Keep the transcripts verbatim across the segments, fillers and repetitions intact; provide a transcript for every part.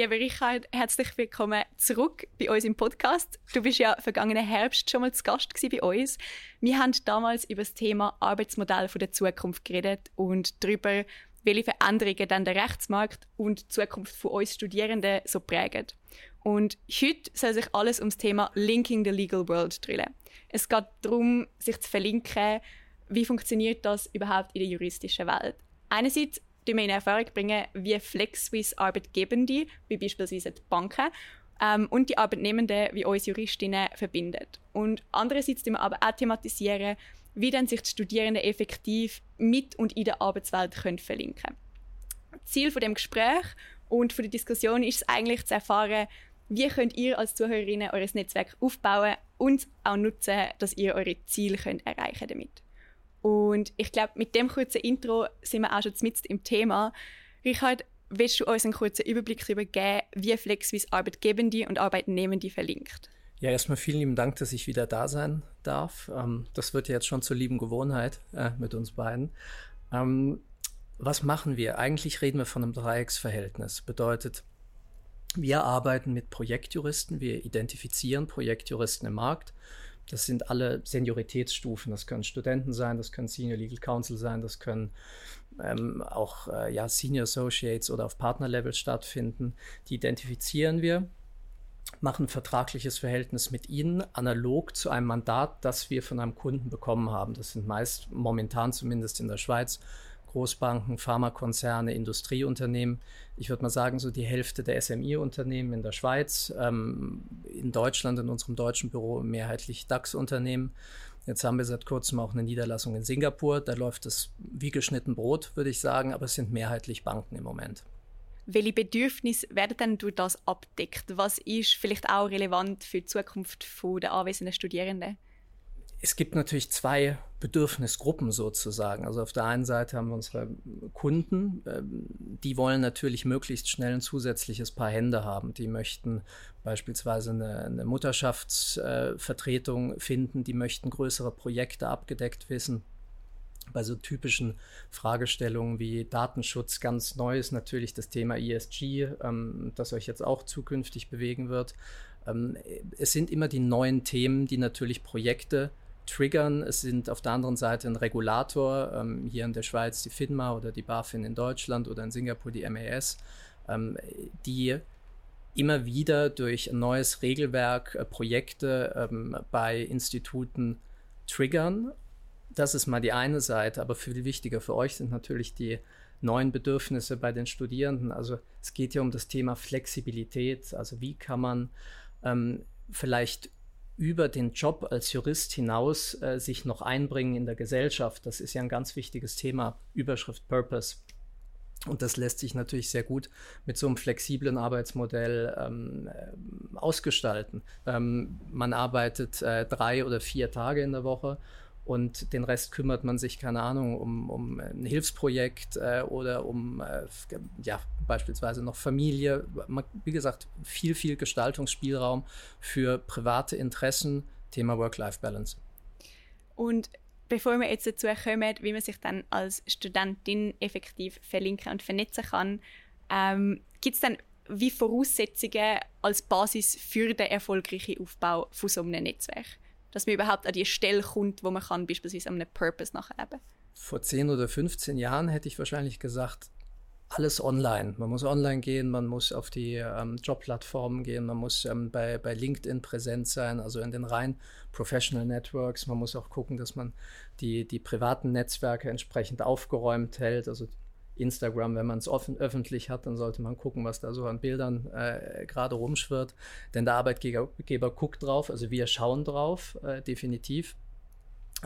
Liebe Richard, herzlich willkommen zurück bei uns im Podcast. Du bist ja vergangenen Herbst schon mal zu Gast bei uns. Wir haben damals über das Thema Arbeitsmodell der Zukunft geredet und darüber, welche Veränderungen dann den Rechtsmarkt und die Zukunft von uns Studierenden so prägen. Und heute soll sich alles um das Thema Linking the Legal World drehen. Es geht darum, sich zu verlinken, wie funktioniert das überhaupt in der juristischen Welt. Einerseits bringen wir in Erfahrung, bringen, wie FlexSuisse Arbeitgebende, wie beispielsweise die Banken, ähm, und die Arbeitnehmenden, wie uns Juristinnen, verbindet. Und andererseits wir aber auch thematisieren, wie dann sich die Studierenden effektiv mit und in der Arbeitswelt können verlinken können. Ziel von dem Gespräch und von der Diskussion ist es eigentlich zu erfahren, wie könnt ihr als Zuhörerinnen eures Netzwerk aufbauen und auch nutzen, dass ihr eure Ziele könnt erreichen damit. Und ich glaube, mit dem kurzen Intro sind wir auch schon mitten im Thema. Richard, willst du uns einen kurzen Überblick darüber geben, wie FlexSuisse Arbeitgebende und Arbeitnehmende verlinkt? Ja, erstmal vielen lieben Dank, dass ich wieder da sein darf. Das wird ja jetzt schon zur lieben Gewohnheit äh, mit uns beiden. Ähm, was machen wir? Eigentlich reden wir von einem Dreiecksverhältnis. Bedeutet, wir arbeiten mit Projektjuristen, wir identifizieren Projektjuristen im Markt. Das sind alle Senioritätsstufen. Das können Studenten sein, das können Senior Legal Counsel sein, das können ähm, auch äh, ja, Senior Associates oder auf Partnerlevel stattfinden. Die identifizieren wir, machen ein vertragliches Verhältnis mit ihnen, analog zu einem Mandat, das wir von einem Kunden bekommen haben. Das sind meist momentan zumindest in der Schweiz Großbanken, Pharmakonzerne, Industrieunternehmen. Ich würde mal sagen, so die Hälfte der S M I-Unternehmen in der Schweiz, ähm, in Deutschland, in unserem deutschen Büro mehrheitlich DAX-Unternehmen. Jetzt haben wir seit kurzem auch eine Niederlassung in Singapur. Da läuft es wie geschnitten Brot, würde ich sagen, aber es sind mehrheitlich Banken im Moment. Welche Bedürfnisse werden denn durch das abdeckt? Was ist vielleicht auch relevant für die Zukunft der anwesenden Studierenden? Es gibt natürlich zwei Bedürfnisgruppen sozusagen. Also auf der einen Seite haben wir unsere Kunden, die wollen natürlich möglichst schnell ein zusätzliches Paar Hände haben. Die möchten beispielsweise eine, eine Mutterschaftsvertretung finden, die möchten größere Projekte abgedeckt wissen. Bei so typischen Fragestellungen wie Datenschutz, ganz neu ist natürlich das Thema E S G, ähm, das euch jetzt auch zukünftig bewegen wird. Ähm, es sind immer die neuen Themen, die natürlich Projekte triggern. Es sind auf der anderen Seite ein Regulator, ähm, hier in der Schweiz die FINMA oder die BaFin in Deutschland oder in Singapur die M A S, ähm, die immer wieder durch ein neues Regelwerk äh, Projekte ähm, bei Instituten triggern. Das ist mal die eine Seite, aber viel wichtiger für euch sind natürlich die neuen Bedürfnisse bei den Studierenden. Also es geht ja um das Thema Flexibilität, also wie kann man ähm, vielleicht über den Job als Jurist hinaus äh, sich noch einbringen in der Gesellschaft. Das ist ja ein ganz wichtiges Thema, Überschrift Purpose. Und das lässt sich natürlich sehr gut mit so einem flexiblen Arbeitsmodell ähm, ausgestalten. Ähm, man arbeitet äh, drei oder vier Tage in der Woche. Und den Rest kümmert man sich, keine Ahnung, um, um ein Hilfsprojekt äh, oder um äh, ja, beispielsweise noch Familie. Man, wie gesagt, viel, viel Gestaltungsspielraum für private Interessen, Thema Work-Life-Balance. Und bevor wir jetzt dazu kommen, wie man sich dann als Studentin effektiv verlinken und vernetzen kann, ähm, gibt es dann wie Voraussetzungen als Basis für den erfolgreichen Aufbau von so einem Netzwerk? Dass man überhaupt an die Stelle kommt, wo man kann beispielsweise an einem Purpose nachleben. Vor zehn oder fünfzehn Jahren hätte ich wahrscheinlich gesagt, alles online. Man muss online gehen, man muss auf die ähm, Jobplattformen gehen, man muss ähm, bei, bei LinkedIn präsent sein, also in den rein Professional Networks. Man muss auch gucken, dass man die, die privaten Netzwerke entsprechend aufgeräumt hält. Also Instagram, wenn man es offen öffentlich hat, dann sollte man gucken, was da so an Bildern äh, gerade rumschwirrt. Denn der Arbeitgeber guckt drauf, also wir schauen drauf, äh, definitiv.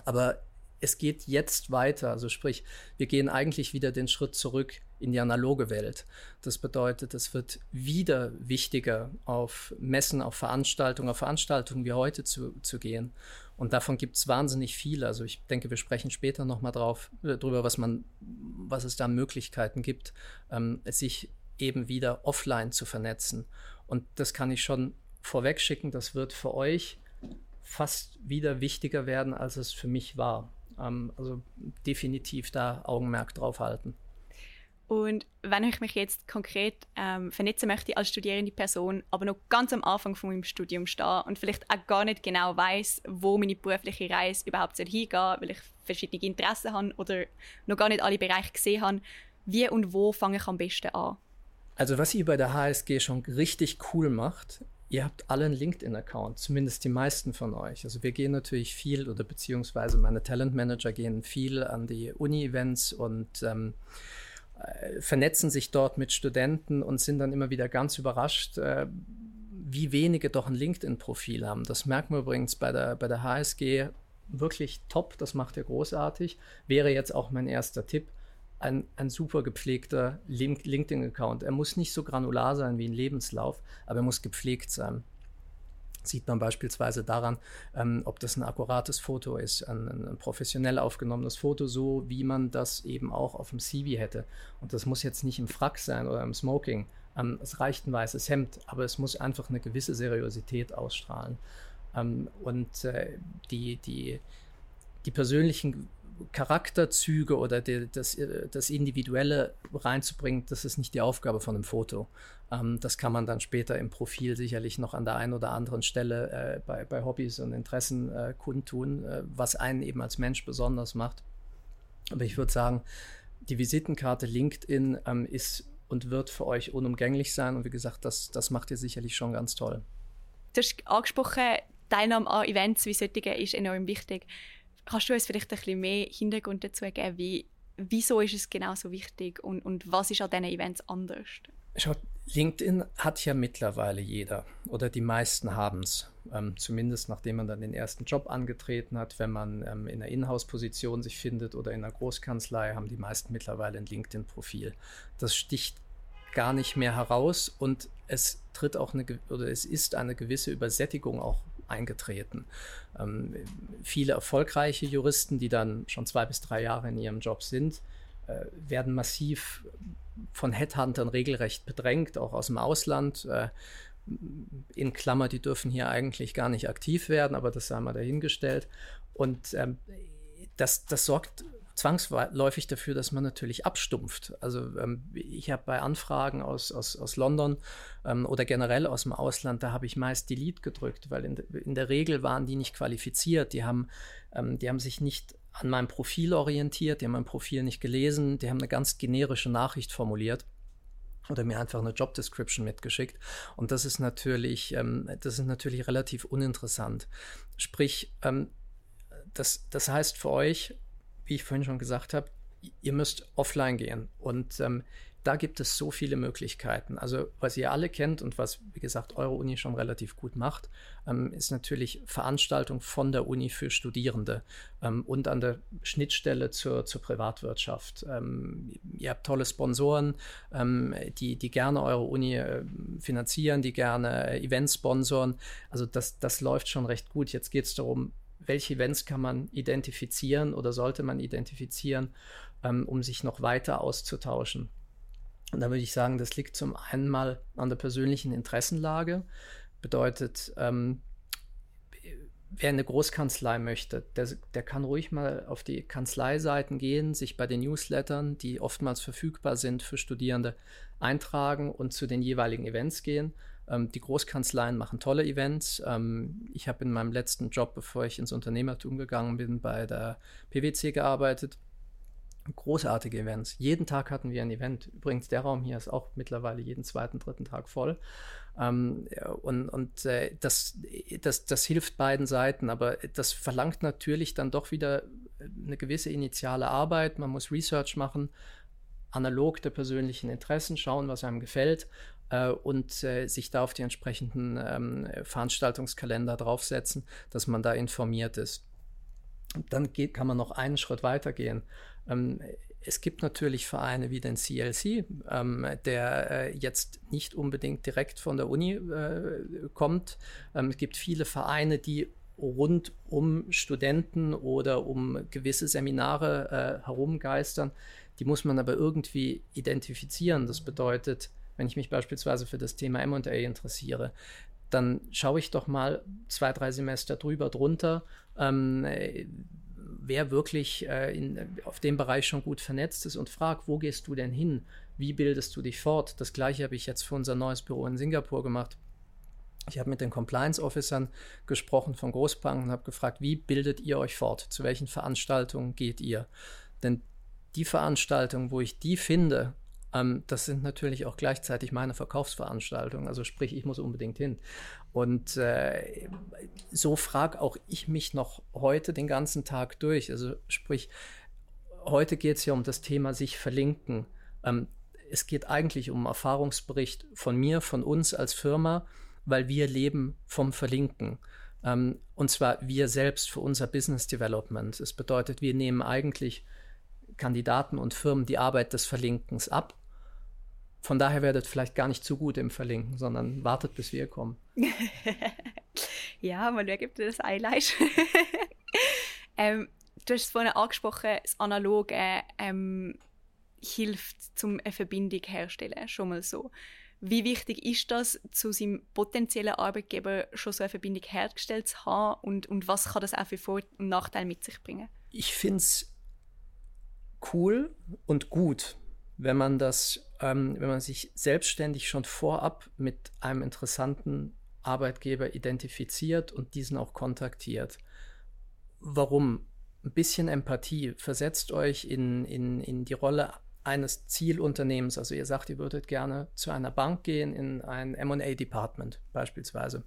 Aber es geht jetzt weiter, also sprich, wir gehen eigentlich wieder den Schritt zurück in die analoge Welt. Das bedeutet, es wird wieder wichtiger, auf Messen, auf Veranstaltungen, auf Veranstaltungen wie heute zu, zu gehen. Und davon gibt es wahnsinnig viele. Also ich denke, wir sprechen später nochmal drauf, darüber, was man, was es da an Möglichkeiten gibt, ähm, sich eben wieder offline zu vernetzen. Und das kann ich schon vorweg schicken, das wird für euch fast wieder wichtiger werden, als es für mich war. Also definitiv da Augenmerk drauf halten. Und wenn ich mich jetzt konkret ähm, vernetzen möchte als studierende Person, aber noch ganz am Anfang von meinem Studium stehe und vielleicht auch gar nicht genau weiss, wo meine berufliche Reise überhaupt hingehen soll, weil ich verschiedene Interessen habe oder noch gar nicht alle Bereiche gesehen habe, wie und wo fange ich am besten an? Also was ihr bei der H S G schon richtig cool macht, ihr habt alle einen LinkedIn-Account, zumindest die meisten von euch. Also wir gehen natürlich viel oder beziehungsweise meine Talentmanager gehen viel an die Uni-Events und ähm, vernetzen sich dort mit Studenten und sind dann immer wieder ganz überrascht, äh, wie wenige doch ein LinkedIn-Profil haben. Das merkt man übrigens bei der, bei der H S G wirklich top, das macht ihr großartig. Wäre jetzt auch mein erster Tipp, ein, ein super gepflegter LinkedIn-Account. Er muss nicht so granular sein wie ein Lebenslauf, aber er muss gepflegt sein. Sieht man beispielsweise daran, ähm, ob das ein akkurates Foto ist, ein, ein professionell aufgenommenes Foto, so wie man das eben auch auf dem C V hätte. Und das muss jetzt nicht im Frack sein oder im Smoking. Ähm, es reicht ein weißes Hemd, aber es muss einfach eine gewisse Seriosität ausstrahlen. Ähm, und äh, die, die, die persönlichen Charakterzüge oder die, das, das Individuelle reinzubringen, das ist nicht die Aufgabe von einem Foto. Ähm, das kann man dann später im Profil sicherlich noch an der einen oder anderen Stelle äh, bei, bei Hobbys und Interessen äh, kundtun, äh, was einen eben als Mensch besonders macht. Aber ich würde sagen, die Visitenkarte LinkedIn ähm, ist und wird für euch unumgänglich sein. Und wie gesagt, das, das macht ihr sicherlich schon ganz toll. Du hast angesprochen, Teilnahme an Events wie solche ist enorm wichtig. Kannst du uns vielleicht ein bisschen mehr Hintergrund dazu geben, wie, wieso ist es genau so wichtig und, und was ist an diesen Events anders? Schaut, LinkedIn hat ja mittlerweile jeder oder die meisten haben es, ähm, zumindest nachdem man dann den ersten Job angetreten hat. Wenn man ähm, in einer Inhouse-Position sich findet oder in einer Großkanzlei, haben die meisten mittlerweile ein LinkedIn-Profil. Das sticht gar nicht mehr heraus und es tritt auch eine oder es ist eine gewisse Übersättigung auch eingetreten. Ähm, viele erfolgreiche Juristen, die dann schon zwei bis drei Jahre in ihrem Job sind, äh, werden massiv von Headhuntern regelrecht bedrängt, auch aus dem Ausland. Äh, in Klammer, die dürfen hier eigentlich gar nicht aktiv werden, aber das sei mal dahingestellt. Und ähm, das, das sorgt zwangsläufig dafür, dass man natürlich abstumpft. Also ähm, ich habe bei Anfragen aus, aus, aus London ähm, oder generell aus dem Ausland, da habe ich meist Delete gedrückt, weil in, in der Regel waren die nicht qualifiziert. Die haben, ähm, die haben sich nicht an meinem Profil orientiert, die haben mein Profil nicht gelesen, die haben eine ganz generische Nachricht formuliert oder mir einfach eine Job-Description mitgeschickt. Und das ist natürlich, ähm, das ist natürlich relativ uninteressant. Sprich, ähm, das, das heißt für euch, wie ich vorhin schon gesagt habe, ihr müsst offline gehen und ähm, da gibt es so viele Möglichkeiten. Also was ihr alle kennt und was, wie gesagt, eure Uni schon relativ gut macht, ähm, ist natürlich Veranstaltung von der Uni für Studierende ähm, und an der Schnittstelle zur, zur Privatwirtschaft. Ähm, ihr habt tolle Sponsoren, ähm, die, die gerne eure Uni äh, finanzieren, die gerne äh, Events sponsoren. Also das, das läuft schon recht gut. Jetzt geht es darum, welche Events kann man identifizieren oder sollte man identifizieren, ähm, um sich noch weiter auszutauschen. Und da würde ich sagen, das liegt zum einen mal an der persönlichen Interessenlage. Bedeutet, ähm, wer eine Großkanzlei möchte, der, der kann ruhig mal auf die Kanzleiseiten gehen, sich bei den Newslettern, die oftmals verfügbar sind für Studierende, eintragen und zu den jeweiligen Events gehen. Die Großkanzleien machen tolle Events. Ich habe in meinem letzten Job, bevor ich ins Unternehmertum gegangen bin, bei der PwC gearbeitet. Großartige Events. Jeden Tag hatten wir ein Event. Übrigens, der Raum hier ist auch mittlerweile jeden zweiten, dritten Tag voll. Und, und das, das, das hilft beiden Seiten, aber das verlangt natürlich dann doch wieder eine gewisse initiale Arbeit. Man muss Research machen, analog der persönlichen Interessen, schauen, was einem gefällt. Und äh, sich da auf die entsprechenden ähm, Veranstaltungskalender draufsetzen, dass man da informiert ist. Dann geht, kann man noch einen Schritt weitergehen. Ähm, es gibt natürlich Vereine wie den C L C, ähm, der äh, jetzt nicht unbedingt direkt von der Uni äh, kommt. Ähm, es gibt viele Vereine, die rund um Studenten oder um gewisse Seminare äh, herumgeistern. Die muss man aber irgendwie identifizieren. Das bedeutet, wenn ich mich beispielsweise für das Thema M und A interessiere, dann schaue ich doch mal zwei, drei Semester drüber, drunter, ähm, wer wirklich äh, in, auf dem Bereich schon gut vernetzt ist und fragt, wo gehst du denn hin? Wie bildest du dich fort? Das Gleiche habe ich jetzt für unser neues Büro in Singapur gemacht. Ich habe mit den Compliance-Officern gesprochen von Großbanken und habe gefragt, wie bildet ihr euch fort? Zu welchen Veranstaltungen geht ihr? Denn die Veranstaltungen, wo ich die finde, ähm, das sind natürlich auch gleichzeitig meine Verkaufsveranstaltungen. Also sprich, ich muss unbedingt hin. Und äh, so frage auch ich mich noch heute den ganzen Tag durch. Also sprich, heute geht es ja um das Thema sich verlinken. Ähm, es geht eigentlich um einen Erfahrungsbericht von mir, von uns als Firma, weil wir leben vom Verlinken. Ähm, und zwar wir selbst für unser Business Development. Das bedeutet, wir nehmen eigentlich Kandidaten und Firmen die Arbeit des Verlinkens ab. Von daher werdet vielleicht gar nicht zu gut im Verlinken, sondern wartet, bis wir kommen. Ja, man merkt das Eileisch. ähm, du hast es vorhin angesprochen, das Analoge ähm, hilft, um eine Verbindung herzustellen, schon mal so. Wie wichtig ist das, zu seinem potenziellen Arbeitgeber schon so eine Verbindung hergestellt zu haben und, und was kann das auch für Vor- und Nachteile mit sich bringen? Ich finde es cool und gut, wenn man das, ähm, wenn man sich selbstständig schon vorab mit einem interessanten Arbeitgeber identifiziert und diesen auch kontaktiert. Warum? Ein bisschen Empathie. Versetzt euch in, in, in die Rolle eines Zielunternehmens, also ihr sagt, ihr würdet gerne zu einer Bank gehen, in ein M und A-Department beispielsweise,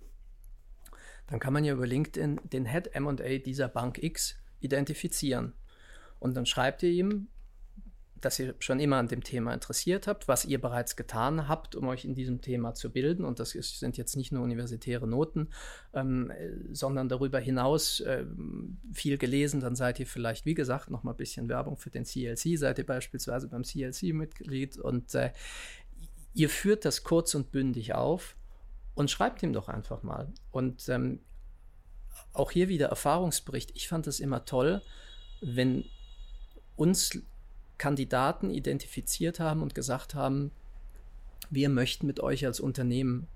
dann kann man ja über LinkedIn den Head M und A dieser Bank X identifizieren. Und dann schreibt ihr ihm, dass ihr schon immer an dem Thema interessiert habt, was ihr bereits getan habt, um euch in diesem Thema zu bilden. Und das ist, sind jetzt nicht nur universitäre Noten, ähm, sondern darüber hinaus äh, viel gelesen. Dann seid ihr vielleicht, wie gesagt, noch mal ein bisschen Werbung für den C L C, seid ihr beispielsweise beim C L C Mitglied. Und äh, ihr führt das kurz und bündig auf und schreibt ihm doch einfach mal. Und ähm, auch hier wieder Erfahrungsbericht. Ich fand es immer toll, wenn uns Kandidaten identifiziert haben und gesagt haben, wir möchten mit euch als Unternehmen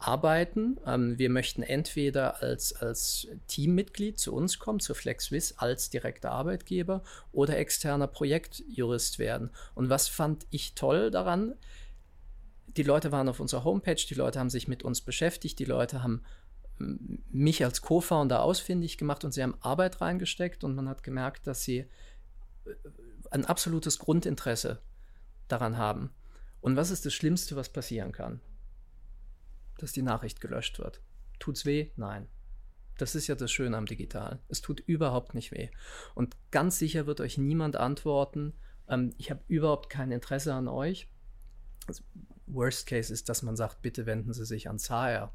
arbeiten. Ähm, wir möchten entweder als, als Teammitglied zu uns kommen, zu FlexSuisse, als direkter Arbeitgeber oder externer Projektjurist werden. Und was fand ich toll daran? Die Leute waren auf unserer Homepage, die Leute haben sich mit uns beschäftigt, die Leute haben mich als Co-Founder ausfindig gemacht und sie haben Arbeit reingesteckt und man hat gemerkt, dass sie ein absolutes Grundinteresse daran haben. Und was ist das Schlimmste, was passieren kann? Dass die Nachricht gelöscht wird. Tut's weh? Nein. Das ist ja das Schöne am Digitalen. Es tut überhaupt nicht weh. Und ganz sicher wird euch niemand antworten, ähm, ich habe überhaupt kein Interesse an euch. Also, worst case ist, dass man sagt, bitte wenden Sie sich an H R.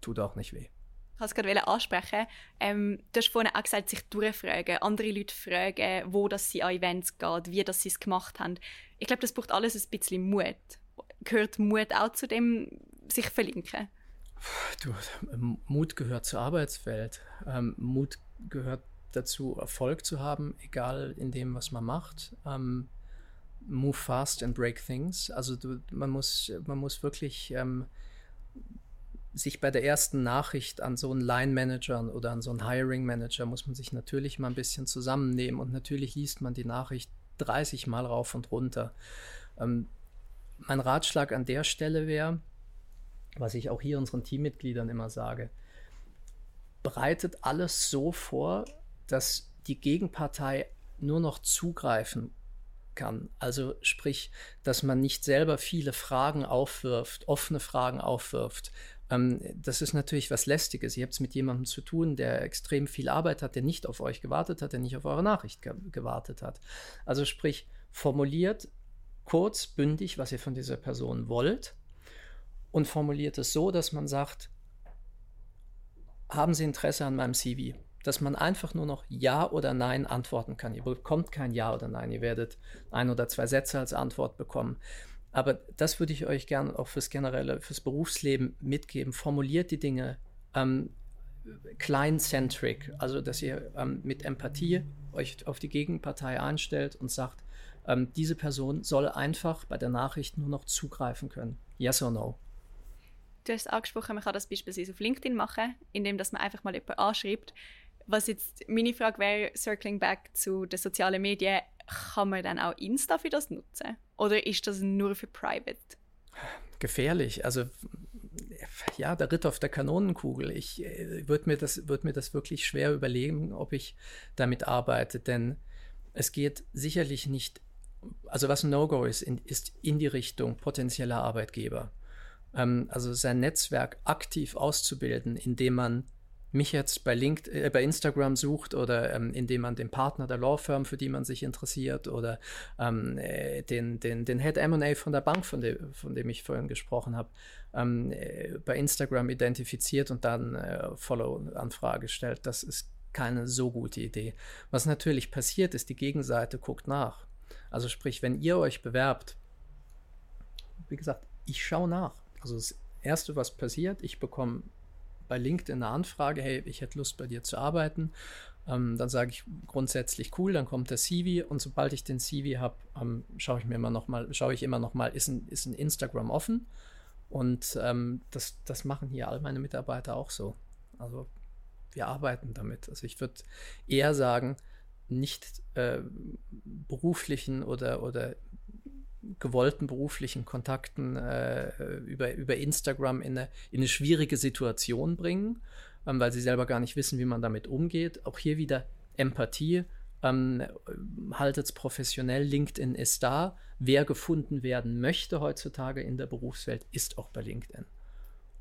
Tut auch nicht weh. Ich wollte es gerade ansprechen. Ähm, du hast vorhin auch gesagt, sich durchfragen, andere Leute fragen, wo das sie an Events geht, wie das sie es gemacht haben. Ich glaube, das braucht alles ein bisschen Mut. Gehört Mut auch zu dem, sich verlinken? Du, Mut gehört zur Arbeitswelt. Ähm, Mut gehört dazu, Erfolg zu haben, egal in dem, was man macht. Ähm, move fast and break things. Also du, man muss, man muss wirklich... Ähm, sich bei der ersten Nachricht an so einen Line-Manager oder an so einen Hiring-Manager muss man sich natürlich mal ein bisschen zusammennehmen und natürlich liest man die Nachricht dreißig Mal rauf und runter. Ähm, mein Ratschlag an der Stelle wäre, was ich auch hier unseren Teammitgliedern immer sage, bereitet alles so vor, dass die Gegenpartei nur noch zugreifen kann. Also sprich, dass man nicht selber viele Fragen aufwirft, offene Fragen aufwirft. Das ist natürlich was Lästiges. Ihr habt es mit jemandem zu tun, der extrem viel Arbeit hat, der nicht auf euch gewartet hat, der nicht auf eure Nachricht ge- gewartet hat. Also sprich, formuliert kurz, bündig, was ihr von dieser Person wollt und formuliert es so, dass man sagt, haben Sie Interesse an meinem C V? Dass man einfach nur noch Ja oder Nein antworten kann. Ihr bekommt kein Ja oder Nein, ihr werdet ein oder zwei Sätze als Antwort bekommen. Aber das würde ich euch gerne auch fürs generelle, fürs Berufsleben mitgeben. Formuliert die Dinge ähm, client-centric, also dass ihr ähm, mit Empathie euch auf die Gegenpartei einstellt und sagt, ähm, diese Person soll einfach bei der Nachricht nur noch zugreifen können. Yes or no? Du hast angesprochen, man kann das beispielsweise auf LinkedIn machen, indem dass man einfach mal jemanden anschreibt. Was jetzt meine Frage wäre, circling back zu den sozialen Medien, kann man dann auch Insta für das nutzen? Oder ist das nur für private? Gefährlich. Also ja, der Ritt auf der Kanonenkugel. Ich äh, würde mir das, würd mir das wirklich schwer überlegen, ob ich damit arbeite, denn es geht sicherlich nicht, also was ein No-Go ist, in, ist in die Richtung potenzieller Arbeitgeber. Ähm, also sein Netzwerk aktiv auszubilden, indem man mich jetzt bei, LinkedIn, äh, bei Instagram sucht oder ähm, indem man den Partner der Law Firm, für die man sich interessiert, oder ähm, äh, den, den, den Head M und A von der Bank, von, de, von dem ich vorhin gesprochen habe, ähm, äh, bei Instagram identifiziert und dann äh, Follow-Anfrage stellt. Das ist keine so gute Idee. Was natürlich passiert ist, die Gegenseite guckt nach. Also sprich, wenn ihr euch bewerbt, wie gesagt, ich schaue nach. Also das Erste, was passiert, ich bekomme bei LinkedIn eine Anfrage, hey, ich hätte Lust, bei dir zu arbeiten. Ähm, dann sage ich grundsätzlich cool, dann kommt der C V, und sobald ich den C V habe, ähm, schaue ich mir immer noch mal, schaue ich immer noch mal, ist ein, ist ein Instagram offen? Und ähm, das, das machen hier all meine Mitarbeiter auch so. Also wir arbeiten damit. Also ich würde eher sagen, nicht äh, beruflichen oder, oder gewollten beruflichen Kontakten äh, über, über Instagram in eine, in eine schwierige Situation bringen, ähm, weil sie selber gar nicht wissen, wie man damit umgeht. Auch hier wieder Empathie, ähm, haltet's professionell, LinkedIn ist da. Wer gefunden werden möchte heutzutage in der Berufswelt, ist auch bei LinkedIn.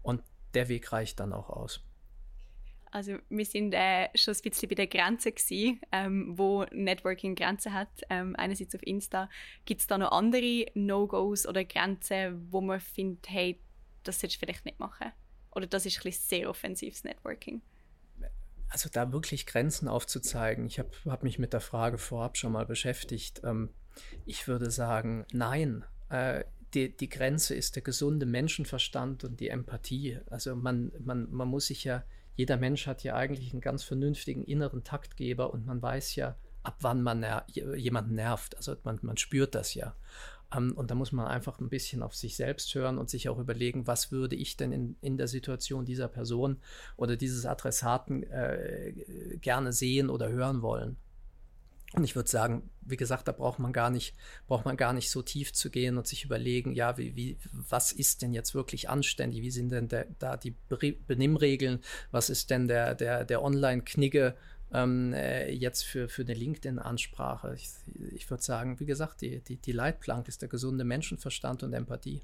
Und der Weg reicht dann auch aus. Also wir sind äh, schon ein bisschen bei der Grenze gewesen, ähm, wo Networking Grenzen hat. Ähm, einerseits auf Insta. Gibt es da noch andere No-Gos oder Grenzen, wo man findet, hey, das solltest du vielleicht nicht machen? Oder das ist ein bisschen sehr offensives Networking? Also da wirklich Grenzen aufzuzeigen. Ich habe hab mich mit der Frage vorab schon mal beschäftigt. Ähm, ich würde sagen, nein. Äh, Die, die Grenze ist der gesunde Menschenverstand und die Empathie. Also man, man, man muss sich ja, jeder Mensch hat ja eigentlich einen ganz vernünftigen inneren Taktgeber, und man weiß ja, ab wann man ner- jemanden nervt. Also man, man spürt das ja. Um, und da muss man einfach ein bisschen auf sich selbst hören und sich auch überlegen, was würde ich denn in, in der Situation dieser Person oder dieses Adressaten äh, gerne sehen oder hören wollen. Und ich würde sagen, wie gesagt, da braucht man gar nicht, braucht man gar nicht so tief zu gehen und sich überlegen, ja, wie, wie, was ist denn jetzt wirklich anständig? Wie sind denn der, da die Benimmregeln? Was ist denn der, der, der Online-Knigge ähm, jetzt für, für eine LinkedIn-Ansprache? Ich, ich würde sagen, wie gesagt, die, die, die Leitplanke ist der gesunde Menschenverstand und Empathie.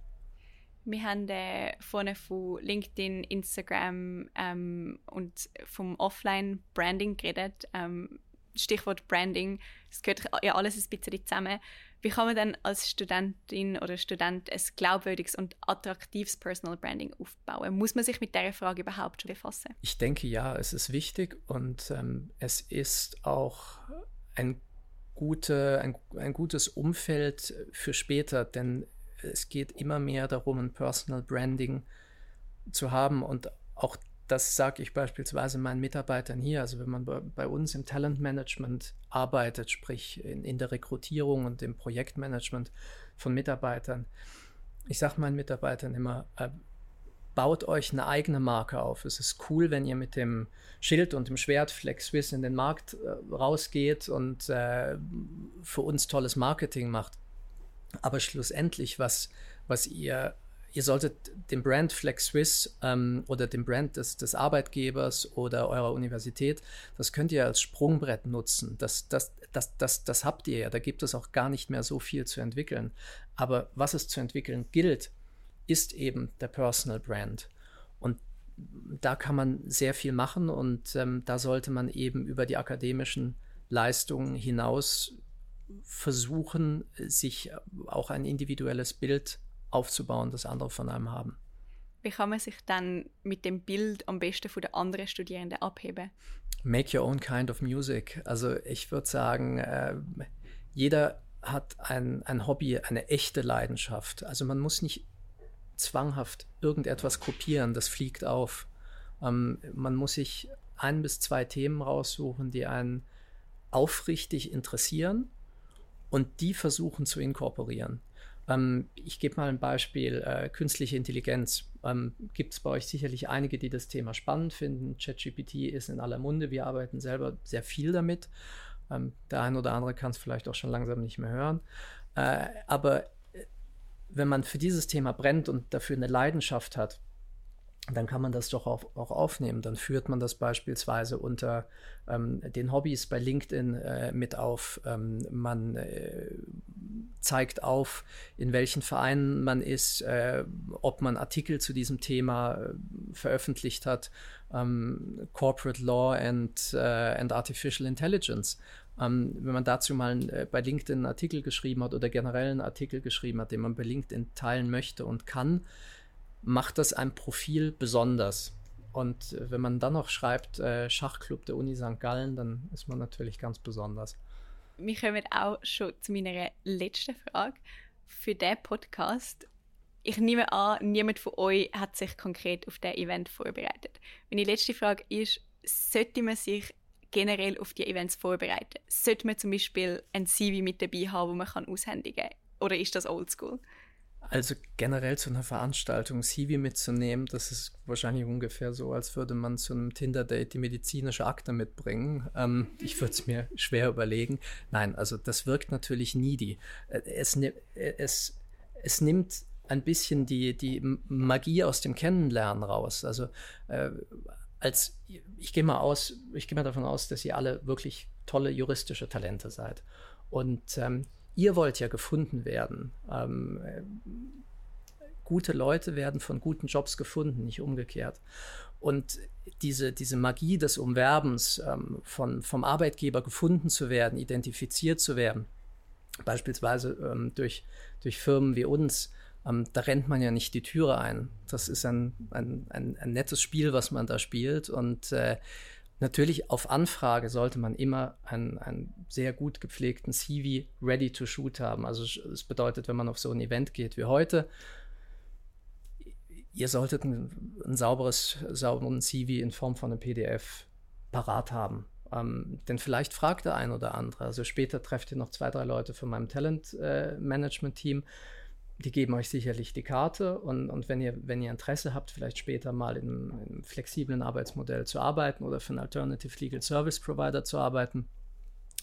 Wir haben äh, vorne von LinkedIn, Instagram ähm, und vom Offline-Branding geredet. Ähm, Stichwort Branding, es gehört ja alles ein bisschen zusammen. Wie kann man dann als Studentin oder Student ein glaubwürdiges und attraktives Personal Branding aufbauen? Muss man sich mit dieser Frage überhaupt befassen? Ich denke ja, es ist wichtig, und ähm, es ist auch ein, gute, ein, ein gutes Umfeld für später, denn es geht immer mehr darum, ein Personal Branding zu haben, und auch das sage ich beispielsweise meinen Mitarbeitern hier. Also wenn man bei, bei uns im Talentmanagement arbeitet, sprich in, in der Rekrutierung und im Projektmanagement von Mitarbeitern, ich sage meinen Mitarbeitern immer, äh, baut euch eine eigene Marke auf. Es ist cool, wenn ihr mit dem Schild und dem Schwert FlexSuisse in den Markt äh, rausgeht und äh, für uns tolles Marketing macht. Aber schlussendlich, was, was ihr... Ihr solltet den Brand FlexSuisse ähm, oder den Brand des, des Arbeitgebers oder eurer Universität, das könnt ihr als Sprungbrett nutzen. Das, das, das, das, das habt ihr ja. Da gibt es auch gar nicht mehr so viel zu entwickeln. Aber was es zu entwickeln gilt, ist eben der Personal Brand. Und da kann man sehr viel machen, und ähm, da sollte man eben über die akademischen Leistungen hinaus versuchen, sich auch ein individuelles Bild zu aufzubauen, das andere von einem haben. Wie kann man sich dann mit dem Bild am besten von den anderen Studierenden abheben? Make your own kind of music. Also ich würde sagen, äh, jeder hat ein, ein Hobby, eine echte Leidenschaft. Also man muss nicht zwanghaft irgendetwas kopieren, das fliegt auf. Ähm, man muss sich ein bis zwei Themen raussuchen, die einen aufrichtig interessieren, und die versuchen zu inkorporieren. Ähm, ich gebe mal ein Beispiel, äh, künstliche Intelligenz. Ähm, gibt es bei euch sicherlich einige, die das Thema spannend finden. ChatGPT ist in aller Munde, wir arbeiten selber sehr viel damit. Ähm, der ein oder andere kann es vielleicht auch schon langsam nicht mehr hören. Äh, aber wenn man für dieses Thema brennt und dafür eine Leidenschaft hat, dann kann man das doch auch, auch aufnehmen. Dann führt man das beispielsweise unter ähm, den Hobbys bei LinkedIn äh, mit auf. Ähm, man äh, zeigt auf, in welchen Vereinen man ist, äh, ob man Artikel zu diesem Thema äh, veröffentlicht hat. Ähm, Corporate Law and, uh, and Artificial Intelligence. Ähm, wenn man dazu mal äh, bei LinkedIn einen Artikel geschrieben hat oder generell einen Artikel geschrieben hat, den man bei LinkedIn teilen möchte und kann, macht das ein Profil besonders. Und wenn man dann noch schreibt, äh, Schachclub der Uni Sankt Gallen, dann ist man natürlich ganz besonders. Wir kommen auch schon zu meiner letzten Frage für diesen Podcast. Ich nehme an, niemand von euch hat sich konkret auf dieses Event vorbereitet. Meine letzte Frage ist, sollte man sich generell auf die Events vorbereiten? Sollte man zum Beispiel ein C V mit dabei haben, wo man kann aushändigen kann? Oder ist das oldschool? Also generell zu einer Veranstaltung C V mitzunehmen, das ist wahrscheinlich ungefähr so, als würde man zu einem Tinder-Date die medizinische Akte mitbringen. Ähm, ich würde es mir schwer überlegen. Nein, also das wirkt natürlich needy. Es, es, es nimmt ein bisschen die, die Magie aus dem Kennenlernen raus. Also äh, als ich gehe mal aus, ich gehe mal davon aus, dass ihr alle wirklich tolle juristische Talente seid. Und ähm, ihr wollt ja gefunden werden. Ähm, gute Leute werden von guten Jobs gefunden, nicht umgekehrt. Und diese, diese Magie des Umwerbens, ähm, von, vom Arbeitgeber gefunden zu werden, identifiziert zu werden, beispielsweise ähm, durch, durch Firmen wie uns, ähm, da rennt man ja nicht die Türe ein. Das ist ein, ein, ein, ein nettes Spiel, was man da spielt. Und äh, natürlich auf Anfrage sollte man immer einen, einen sehr gut gepflegten C V ready to shoot haben. Also es bedeutet, wenn man auf so ein Event geht wie heute, ihr solltet ein, ein sauberes, sauberen C V in Form von einem P D F parat haben. Ähm, denn vielleicht fragt der ein oder andere. Also später trefft ihr noch zwei, drei Leute von meinem Talent-Management-Team. Äh, Die geben euch sicherlich die Karte und, und wenn ihr, wenn ihr Interesse habt, vielleicht später mal in einem, in einem flexiblen Arbeitsmodell zu arbeiten oder für einen Alternative Legal Service Provider zu arbeiten,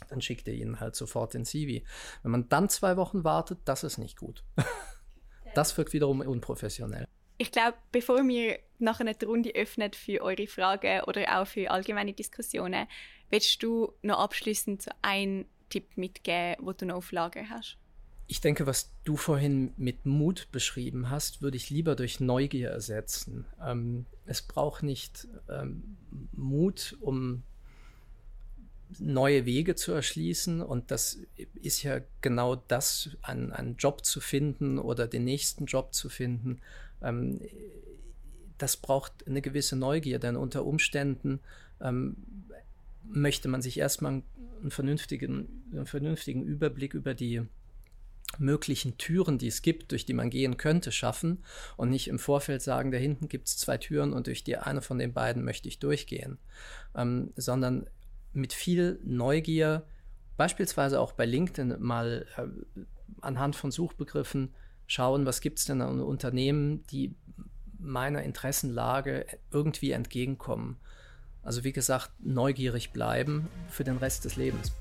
dann schickt ihr ihnen halt sofort den C V. Wenn man dann zwei Wochen wartet, das ist nicht gut. Das wirkt wiederum unprofessionell. Ich glaube, bevor wir nachher eine Runde öffnen für eure Fragen oder auch für allgemeine Diskussionen, willst du noch abschließend so einen Tipp mitgeben, den du noch auf Lager hast? Ich denke, was du vorhin mit Mut beschrieben hast, würde ich lieber durch Neugier ersetzen. Ähm, es braucht nicht ähm, Mut, um neue Wege zu erschließen. Und das ist ja genau das, einen, einen Job zu finden oder den nächsten Job zu finden. Ähm, das braucht eine gewisse Neugier, denn unter Umständen ähm, möchte man sich erstmal einen vernünftigen, einen vernünftigen Überblick über die möglichen Türen, die es gibt, durch die man gehen könnte, schaffen und nicht im Vorfeld sagen, da hinten gibt es zwei Türen und durch die eine von den beiden möchte ich durchgehen, ähm, sondern mit viel Neugier, beispielsweise auch bei LinkedIn mal äh, anhand von Suchbegriffen schauen, was gibt es denn an Unternehmen, die meiner Interessenlage irgendwie entgegenkommen. Also wie gesagt, neugierig bleiben für den Rest des Lebens.